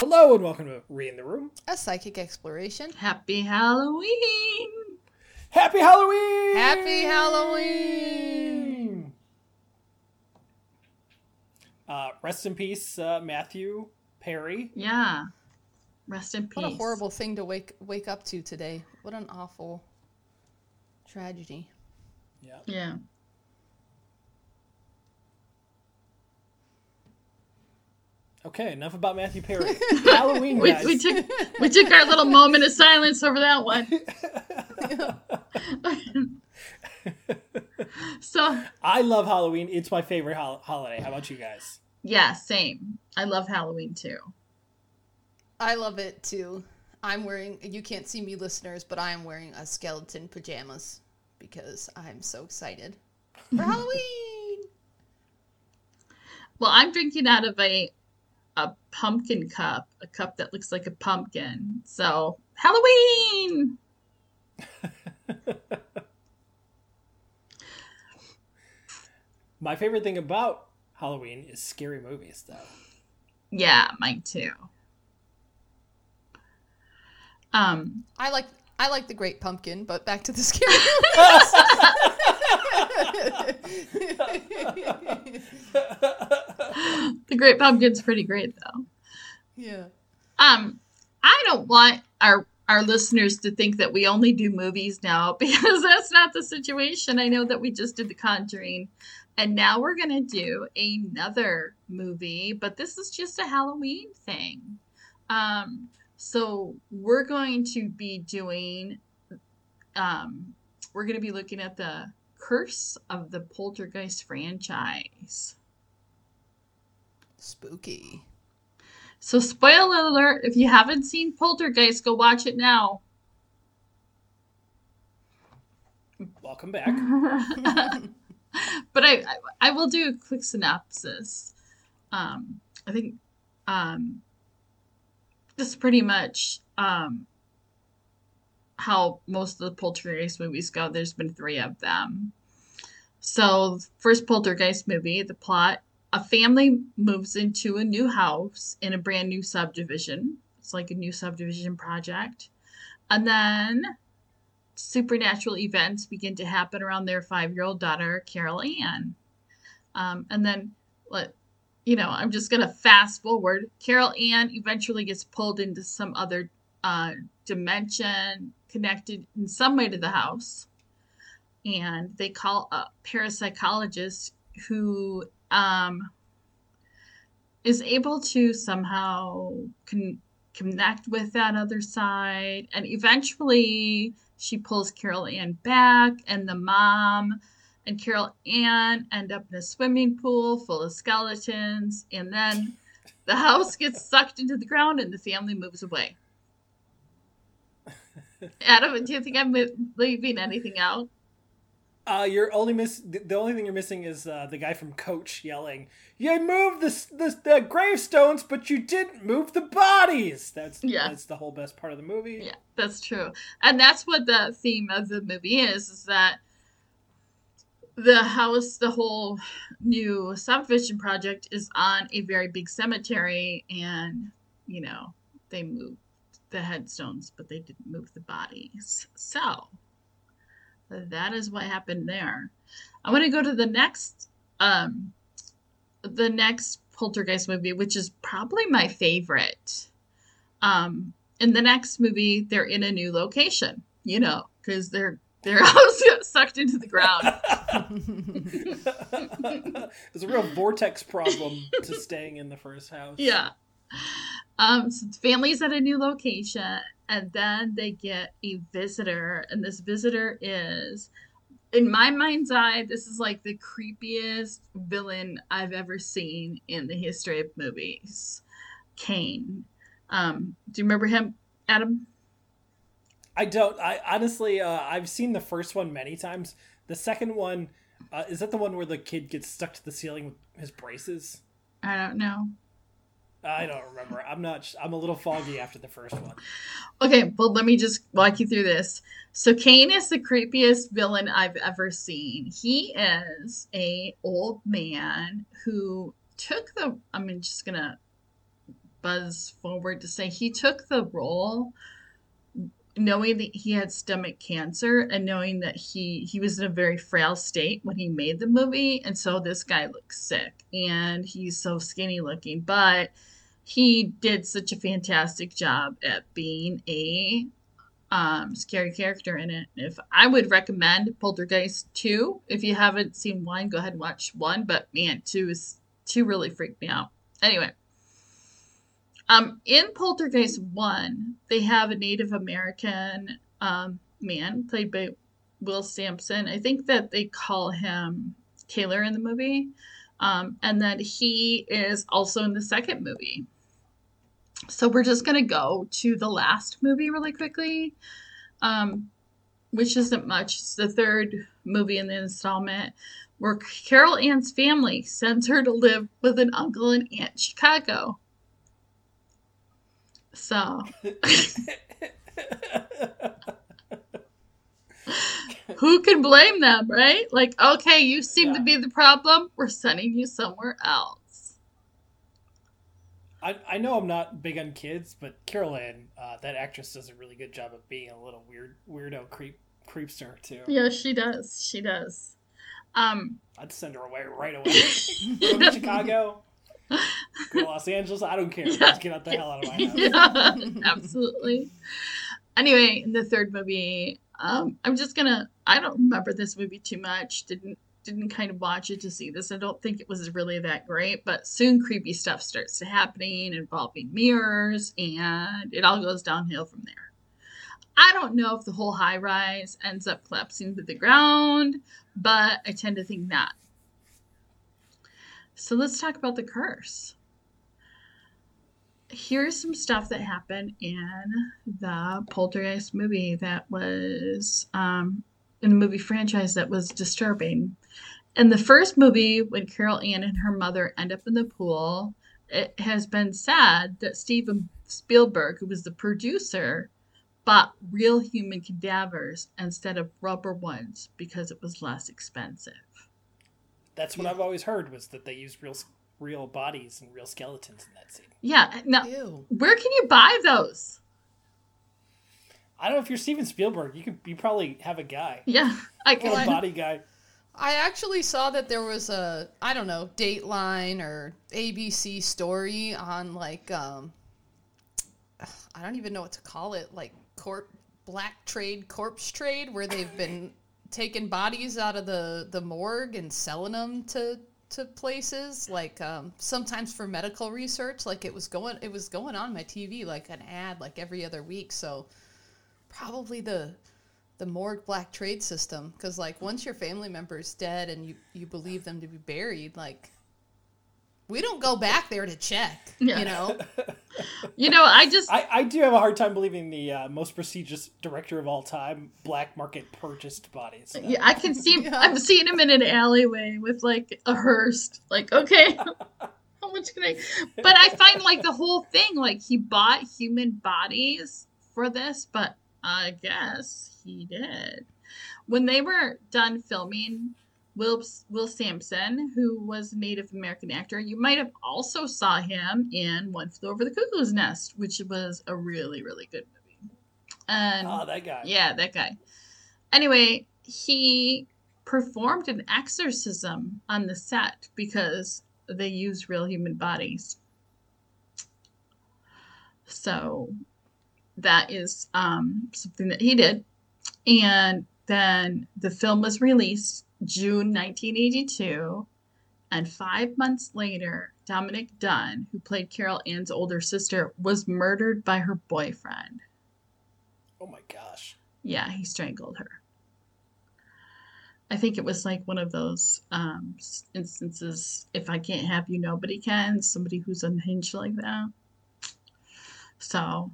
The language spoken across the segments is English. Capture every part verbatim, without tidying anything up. Hello and welcome to Reading the Room, a psychic exploration. Happy Halloween! Happy Halloween! Happy Halloween! Uh, rest in peace, uh, Matthew Perry. Yeah, rest in peace. What a horrible thing to wake wake up to today. What an awful tragedy. Yeah. Yeah. Okay, enough about Matthew Perry. Halloween, guys. We, we, took, we took our little moment of silence over that one. So I love Halloween. It's my favorite ho- holiday. How about you guys? Yeah, same. I love Halloween, too. I love it, too. I'm wearing, you can't see me, listeners, but I am wearing a skeleton pajamas because I'm so excited for Halloween. Well, I'm drinking out of a... a pumpkin cup, a cup that looks like a pumpkin. So, Halloween! My favorite thing about Halloween is scary movies, though. Yeah, mine too. Um, I like I like the Great Pumpkin, but back to the scary movies. The Great Pumpkin's pretty great, though. Yeah. Um, I don't want our our listeners to think that we only do movies now, because that's not the situation. I know that we just did The Conjuring, and now we're going to do another movie, but this is just a Halloween thing. Um, so we're going to be doing, um, we're going to be looking at the Curse of the Poltergeist franchise. Spooky. So, spoiler alert, if you haven't seen Poltergeist, go watch it now. Welcome back. But I, I I will do a quick synopsis. Um, I think um, this is pretty much um, how most of the Poltergeist movies go. There's been three of them. So, first Poltergeist movie, the plot. A family moves into a new house in a brand new subdivision. It's like a new subdivision project. And then supernatural events begin to happen around their five-year-old daughter, Carol Ann. Um, and then, you know, I'm just going to fast forward. Carol Ann eventually gets pulled into some other uh, dimension, connected in some way to the house. And they call a parapsychologist who... Um, is able to somehow con- connect with that other side. And eventually she pulls Carol Ann back, and the mom and Carol Ann end up in a swimming pool full of skeletons. And then the house gets sucked into the ground and the family moves away. Adam, do you think I'm leaving anything out? Uh, you're only miss. The only thing you're missing is uh, the guy from Coach yelling, "You moved the, the the gravestones, but you didn't move the bodies." That's yeah. That's the whole best part of the movie. Yeah, that's true, and that's what the theme of the movie is: is that the house, the whole new subdivision project, is on a very big cemetery, and you know they moved the headstones, but they didn't move the bodies. So. That is what happened there. I want to go to the next, um, the next Poltergeist movie, which is probably my favorite. Um, in the next movie, they're in a new location, you know, because they're they're all sucked into the ground. There's a real vortex problem to staying in the first house. Yeah. Um, so the family's at a new location, and then they get a visitor, and this visitor is, in my mind's eye, this is like the creepiest villain I've ever seen in the history of movies, Kane. Um, do you remember him, Adam? I don't. I honestly, uh, I've seen the first one many times. The second one, uh, is that the one where the kid gets stuck to the ceiling with his braces? I don't know. I don't remember. I'm not, I'm a little foggy after the first one. Okay. Well, let me just walk you through this. So Kane is the creepiest villain I've ever seen. He is a old man who took the, I'm just going to buzz forward to say he took the role knowing that he had stomach cancer and knowing that he, he was in a very frail state when he made the movie. And so this guy looks sick and he's so skinny looking, but he did such a fantastic job at being a um, scary character in it. If I would recommend Poltergeist two. If you haven't seen one, go ahead and watch one. But man, two is two really freaked me out. Anyway, um, in Poltergeist one, they have a Native American um, man played by Will Sampson. I think that they call him Taylor in the movie. Um, and then he is also in the second movie. So we're just going to go to the last movie really quickly, um, which isn't much. It's the third movie in the installment, where Carol Ann's family sends her to live with an uncle and aunt in Chicago. So. Who can blame them, right? Like, okay, you seem yeah. to be the problem. We're sending you somewhere else. I, I know I'm not big on kids, but Carol Ann, uh, that actress does a really good job of being a little weird, weirdo creep, creepster too. Yeah, she does. She does. Um, I'd send her away right away. Go to Chicago, go to Los Angeles. I don't care. Yeah. Just get out the hell out of my house. Yeah, absolutely. Anyway, in the third movie, um, I'm just gonna. I don't remember this movie too much. Didn't. Didn't kind of watch it to see this. I don't think it was really that great, but soon creepy stuff starts to happening involving mirrors, and it all goes downhill from there. I don't know if the whole high rise ends up collapsing to the ground, but I tend to think not. So let's talk about the curse. Here's some stuff that happened in the Poltergeist movie that was, um, in a movie franchise that was disturbing. In the first movie, when Carol Ann and her mother end up in the pool, it has been said that Steven Spielberg, who was the producer, bought real human cadavers instead of rubber ones because it was less expensive. That's what yeah. I've always heard, was that they used real real bodies and real skeletons in that scene. Yeah. Now, ew. Where can you buy those? I don't know if you're Steven Spielberg. You could, you probably have a guy. Yeah, I can. Or a body guy. I actually saw that there was a, I don't know, Dateline or A B C story on like, um, I don't even know what to call it, like corp, black trade, corpse trade, where they've been taking bodies out of the, the morgue and selling them to, to places, like um, sometimes for medical research. Like it was going, it was going on my T V, like an ad, like every other week. So. Probably the the morgue black trade system, because like once your family member is dead and you, you believe them to be buried, like we don't go back there to check, yeah. you know. you know, I just I, I do have a hard time believing the uh, most prestigious director of all time black market purchased bodies. So. Yeah, I can see yeah. I'm seeing him in an alleyway with like a hearse, like okay. How much can I? But I find like the whole thing, like he bought human bodies for this, but I guess he did. When they were done filming, Will Will Sampson, who was a Native American actor, you might have also saw him in One Flew Over the Cuckoo's Nest, which was a really, really good movie. And oh, that guy. Yeah, that guy. Anyway, he performed an exorcism on the set because they used real human bodies. So... that is um, something that he did. And then the film was released June nineteen eighty-two. And five months later, Dominic Dunne, who played Carol Ann's older sister, was murdered by her boyfriend. Oh my gosh. Yeah, he strangled her. I think it was like one of those um, instances, if I can't have you, nobody can. Somebody who's unhinged like that. So...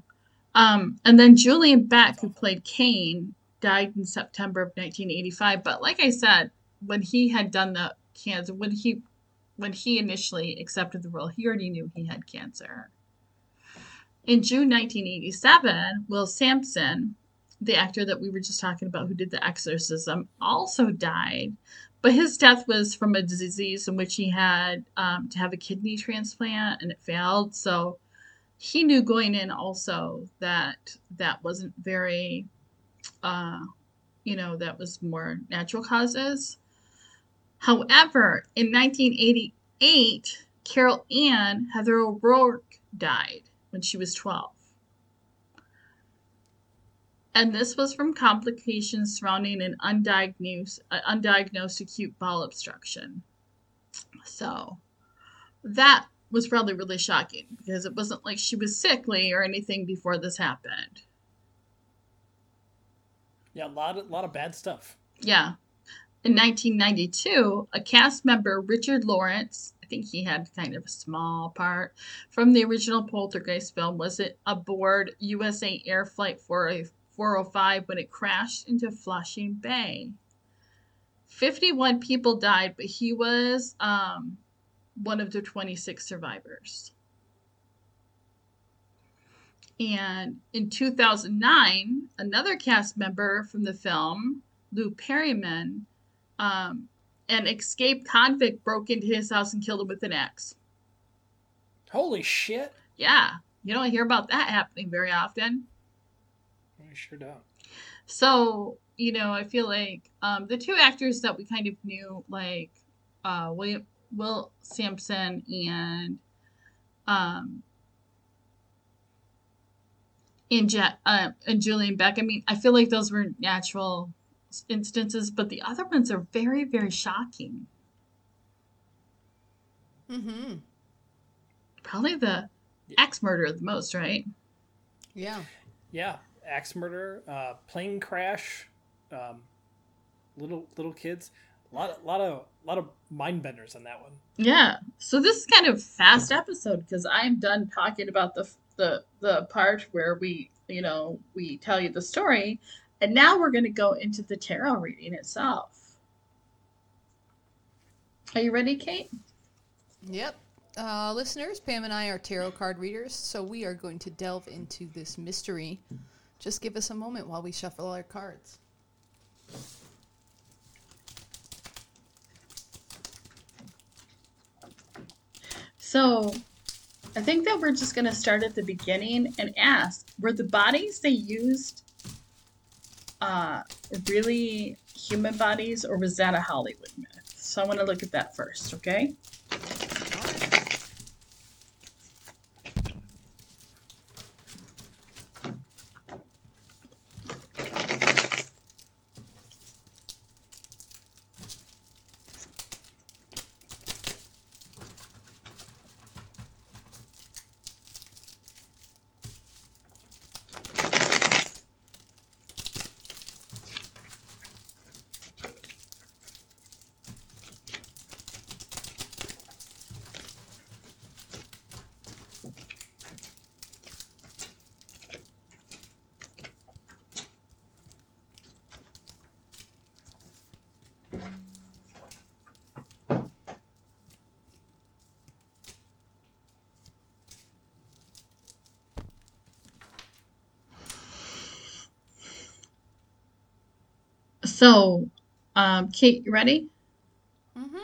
Um, and then Julian Beck, who played Kane, died in September of nineteen eighty-five. But like I said, when he had done the cancer, when he when he initially accepted the role, he already knew he had cancer. In June nineteen eighty-seven, Will Sampson, the actor that we were just talking about who did the exorcism, also died. But his death was from a disease in which he had um, to have a kidney transplant, and it failed. So he knew going in also that that wasn't very, uh, you know, that was more natural causes. However, in nineteen eighty-eight, Carol Ann, Heather O'Rourke, died when she was twelve. And this was from complications surrounding an undiagnosed, uh, undiagnosed acute bowel obstruction. So that was probably really shocking because it wasn't like she was sickly or anything before this happened. Yeah, a lot of, lot of bad stuff. Yeah. In nineteen ninety-two, a cast member, Richard Lawrence, I think he had kind of a small part, from the original Poltergeist film, was aboard U S A Air Flight four oh five when it crashed into Flushing Bay. fifty-one people died, but he was um, one of the twenty-six survivors. And in two thousand nine, another cast member from the film, Lou Perryman, um, an escaped convict broke into his house and killed him with an axe. Holy shit. Yeah. You don't hear about that happening very often. I sure don't. So, you know, I feel like um, the two actors that we kind of knew, like uh, William, Will Sampson and um, and, Je- uh, and Julian Beck, I mean, I feel like those were natural instances, but the other ones are very, very shocking. Mm-hmm. Probably the axe murder the most, right? Yeah. Yeah. Axe murder, uh, plane crash, um, little little kids. A lot, a lot of a lot of mind benders on that one. Yeah. So this is kind of fast episode because I'm done talking about the the the part where we, you know, we tell you the story. And now we're going to go into the tarot reading itself. Are you ready, Kate? Yep. Uh, listeners, Pam and I are tarot card readers, so we are going to delve into this mystery. Just give us a moment while we shuffle our cards. So, I think that we're just going to start at the beginning and ask, were the bodies they used Uh, really human bodies, or was that a Hollywood myth? So I want to look at that first, okay? So, um, Kate, you ready? Mm-hmm.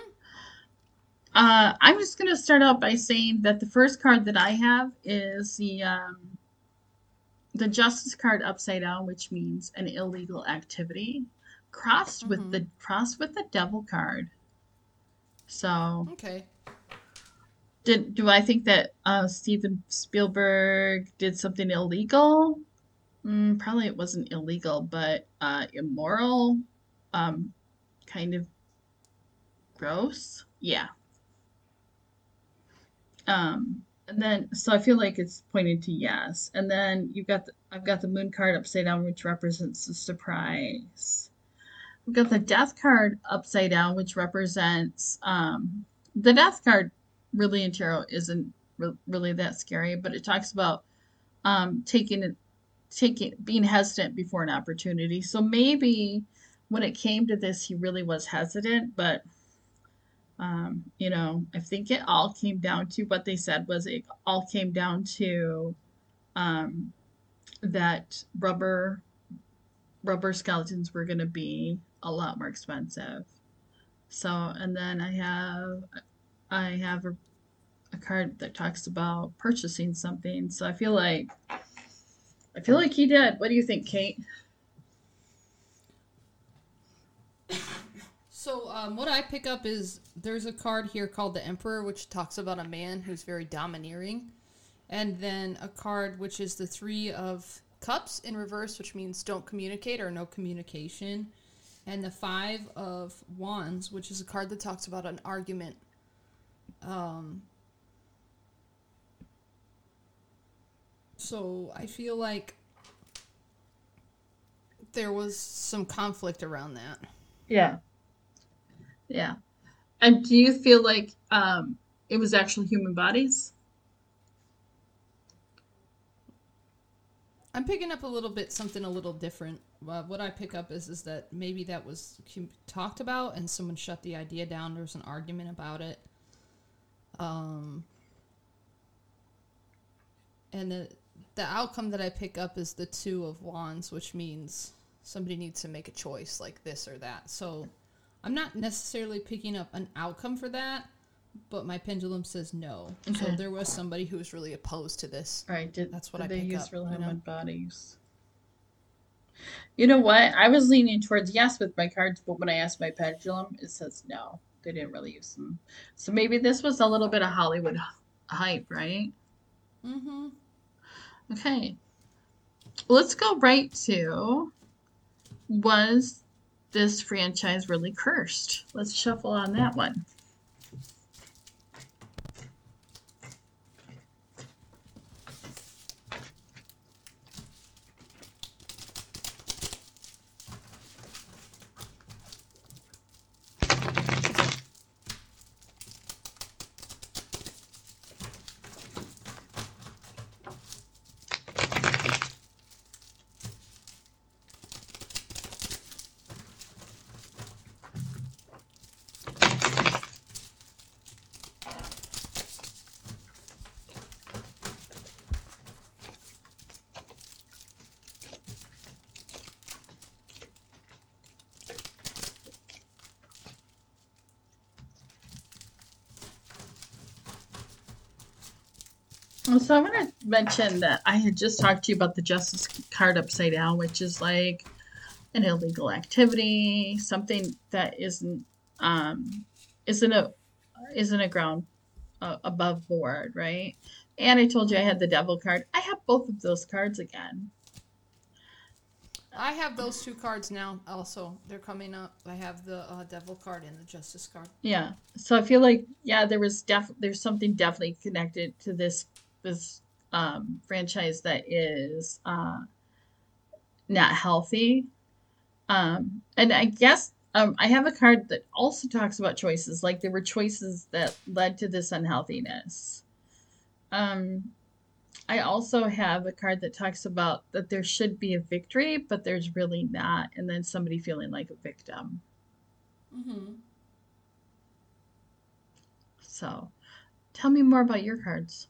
Uh, I'm just going to start out by saying that the first card that I have is the um, the Justice card upside down, which means an illegal activity, crossed mm-hmm. with the crossed with the Devil card. So, okay. Did do I think that uh, Steven Spielberg did something illegal? Mm, probably it wasn't illegal, but uh, immoral, um, kind of gross. Yeah. Um, and then, so I feel like it's pointing to yes. And then you've got, the, I've got the Moon card upside down, which represents the surprise. We've got the Death card upside down, which represents, um, the Death card really in tarot isn't re- really that scary, but it talks about um, taking an taking being hesitant before an opportunity. So maybe when it came to this, he really was hesitant, but um, you know, I think it all came down to what they said was it all came down to um, that rubber rubber skeletons were going to be a lot more expensive. So, and then I have I have a a card that talks about purchasing something. So I feel like I feel like he did. What do you think, Kate? So um, what I pick up is there's a card here called the Emperor, which talks about a man who's very domineering. And then a card, which is the Three of Cups in reverse, which means don't communicate or no communication. And the Five of Wands, which is a card that talks about an argument. Um, so I feel like there was some conflict around that. Yeah. Yeah. And do you feel like um, it was actual human bodies? I'm picking up a little bit, something a little different. Uh, what I pick up is is that maybe that was talked about and someone shut the idea down. There was an argument about it. Um, and the, the outcome that I pick up is the Two of Wands, which means somebody needs to make a choice like this or that. So I'm not necessarily picking up an outcome for that, but my pendulum says no. Okay. So there was somebody who was really opposed to this. All right. Did, That's what did I pick up. Did they use real human bodies? You know what? I was leaning towards yes with my cards, but when I asked my pendulum, it says no. They didn't really use them. So maybe this was a little bit of Hollywood hype, right? Mm-hmm. Okay. Let's go right to... Was... this franchise really cursed? Let's shuffle on that one. So I want to mention that I had just talked to you about the justice card upside down, which is like an illegal activity, something that isn't um, isn't a isn't a ground uh, above board, right? And I told you I had the devil card. I have both of those cards again. I have those two cards now. Also, they're coming up. I have the uh, devil card and the justice card. Yeah. So I feel like yeah, there was def there's something definitely connected to this. this um, franchise that is uh, not healthy. Um, and I guess um, I have a card that also talks about choices, like there were choices that led to this unhealthiness. Um, I also have a card that talks about that there should be a victory, but there's really not. And then somebody feeling like a victim. Mm-hmm. So tell me more about your cards.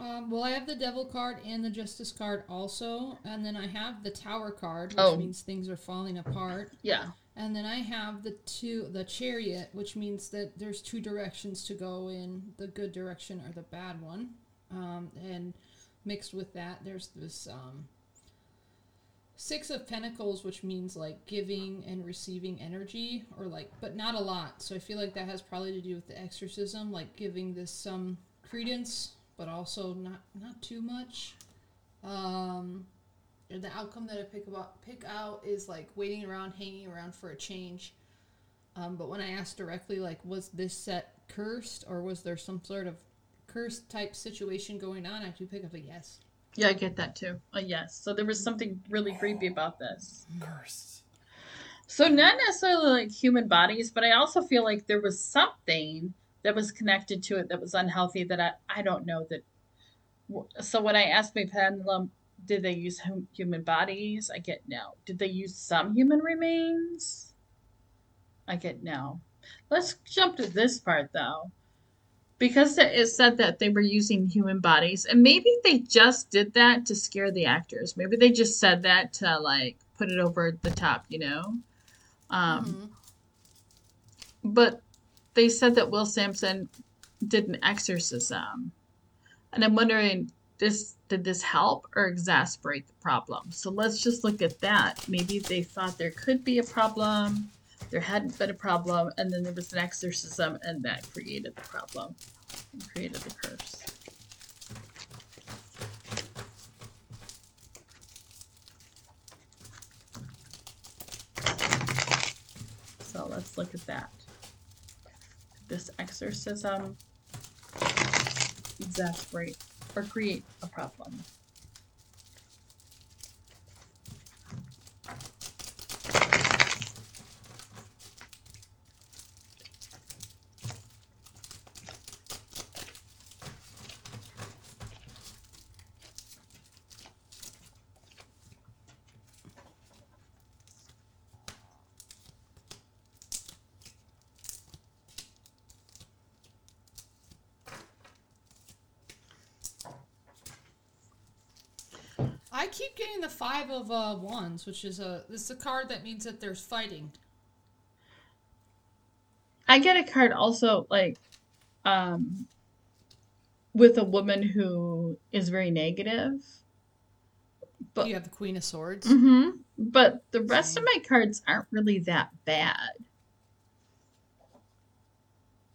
Um, well, I have the devil card and the justice card also, and then I have the tower card, which oh. means things are falling apart. Yeah. And then I have the two, the chariot, which means that there's two directions to go in, the good direction or the bad one. Um, and mixed with that, there's this um, six of pentacles, which means like giving and receiving energy, or like, but not a lot. So I feel like that has probably to do with the exorcism, like giving this some um, credence. But also not not too much. Um, the outcome that I pick about pick out is like waiting around, hanging around for a change. Um, but when I asked directly, like, was this set cursed or was there some sort of cursed type situation going on? I do pick up a yes. Yeah, I get that too. A yes. So there was something really creepy about this. Cursed. So not necessarily like human bodies, but I also feel like there was something that was connected to it that was unhealthy that I, I don't know that. So when I asked my pendulum, did they use hum, human bodies? I get no. Did they use some human remains? I get no. Let's jump to this part though. Because it said that they were using human bodies, and maybe they just did that to scare the actors. Maybe they just said that to like put it over the top, you know? Um, mm-hmm. But they said that Will Sampson did an exorcism. And I'm wondering, this did this help or exacerbate the problem? So let's just look at that. Maybe they thought there could be a problem, there hadn't been a problem, and then there was an exorcism, and that created the problem, and created the curse. So let's look at that. This exorcism exacerbate or create a problem. I keep getting the five of uh, wands, which is a this is a card that means that there's fighting. I get a card also like um, with a woman who is very negative. But you have the Queen of Swords. Mm-hmm. But the rest Same. of my cards aren't really that bad.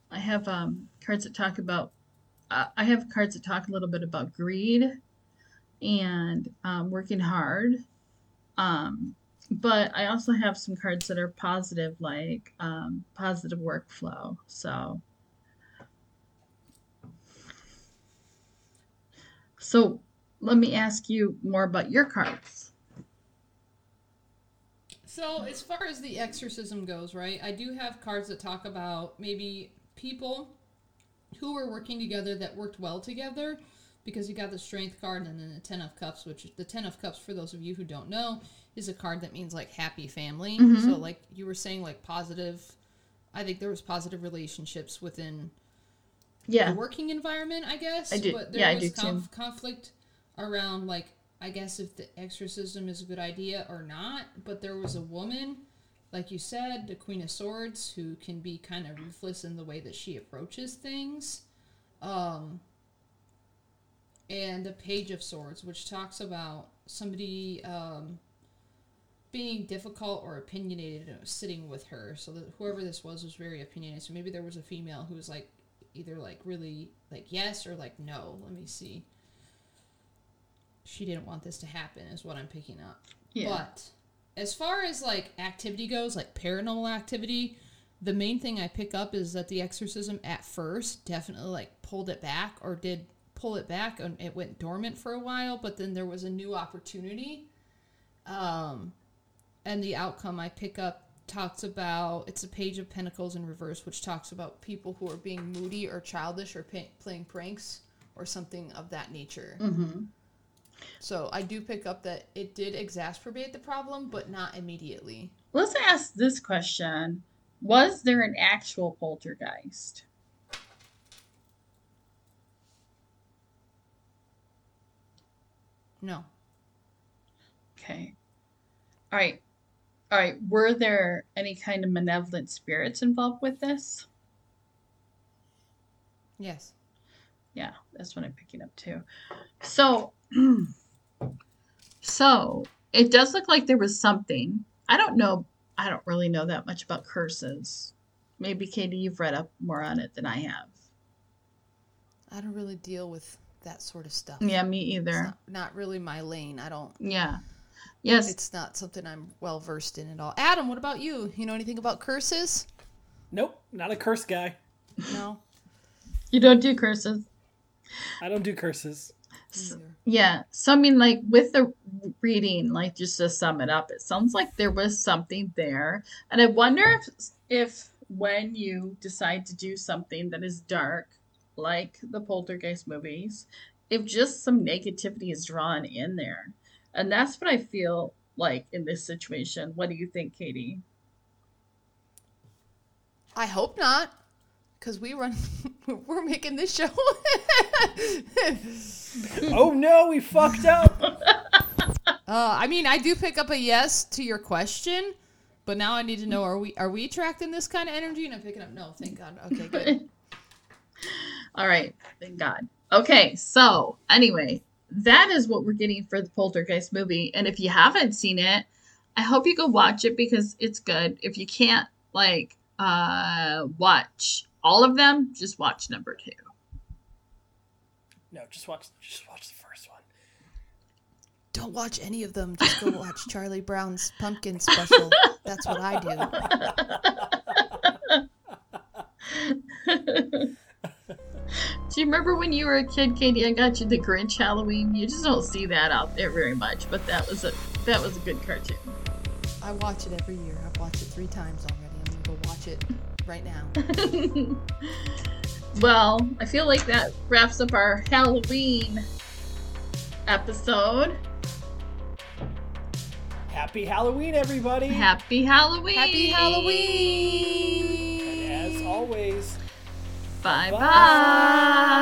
I have um, cards that talk about. Uh, I have cards that talk a little bit about greed. And um, working hard. Um, but I also have some cards that are positive, like um, positive workflow. So, so let me ask you more about your cards. So as far as the exorcism goes, right, I do have cards that talk about maybe people who were working together that worked well together. Because you got the Strength card and then the Ten of Cups, which the Ten of Cups, for those of you who don't know, is a card that means, like, happy family. Mm-hmm. So, like, you were saying, like, positive, I think there was positive relationships within yeah. the working environment, I guess. I do. But there yeah, was I do conf- conflict around, like, I guess if the exorcism is a good idea or not. But there was a woman, like you said, the Queen of Swords, who can be kind of ruthless in the way that she approaches things. Um... And the Page of Swords, which talks about somebody um, being difficult or opinionated sitting with her. So that whoever this was was very opinionated. So maybe there was a female who was like, either like really like yes or like no. Let me see. She didn't want this to happen is what I'm picking up. Yeah. But as far as like activity goes, like paranormal activity, the main thing I pick up is that the exorcism at first definitely like pulled it back or did... pull it back, and it went dormant for a while, but then there was a new opportunity. Um, and the outcome I pick up talks about, it's a Page of Pentacles in reverse, which talks about people who are being moody or childish or pay, playing pranks or something of that nature. Mm-hmm. So I do pick up that it did exacerbate the problem, but not immediately. Let's ask this question. Was there an actual poltergeist? No. Okay. All right. All right. Were there any kind of malevolent spirits involved with this? Yes. Yeah, that's what I'm picking up too. So, so it does look like there was something. I don't know. I don't really know that much about curses. Maybe, Katie, you've read up more on it than I have. I don't really deal with that sort of stuff. Yeah, me either. Not, not really my lane. I don't. Yeah. Yes. It's not something I'm well versed in at all. Adam, what about you? You know anything about curses? Nope. Not a curse guy. No. You don't do curses. I don't do curses. So, yeah. So, I mean, like with the reading, like just to sum it up, it sounds like there was something there. And I wonder if, if when you decide to do something that is dark, like the poltergeist movies, if just some negativity is drawn in there. And that's what I feel like in this situation. What do you think, Katie? I hope not, because we run we're making this show. Oh no, we fucked up. uh, I mean, I do pick up a yes to your question, but now I need to know, are we are we attracting this kind of energy? And I'm picking up no, thank God. Okay, good. All right. Thank God. Okay. So anyway, that is what we're getting for the Poltergeist movie. And if you haven't seen it, I hope you go watch it because it's good. If you can't like uh, watch all of them, just watch number two. No, just watch just watch the first one. Don't watch any of them. Just go watch Charlie Brown's Pumpkin Special. That's what I do. Do you remember when you were a kid, Katie? I got you the Grinch Halloween. You just don't see that out there very much, but that was a that was a good cartoon. I watch it every year. I've watched it three times already. I'm gonna go watch it right now. Well, I feel like that wraps up our Halloween episode. Happy Halloween, everybody! Happy Halloween! Happy Halloween! And as always, bye-bye! Bye.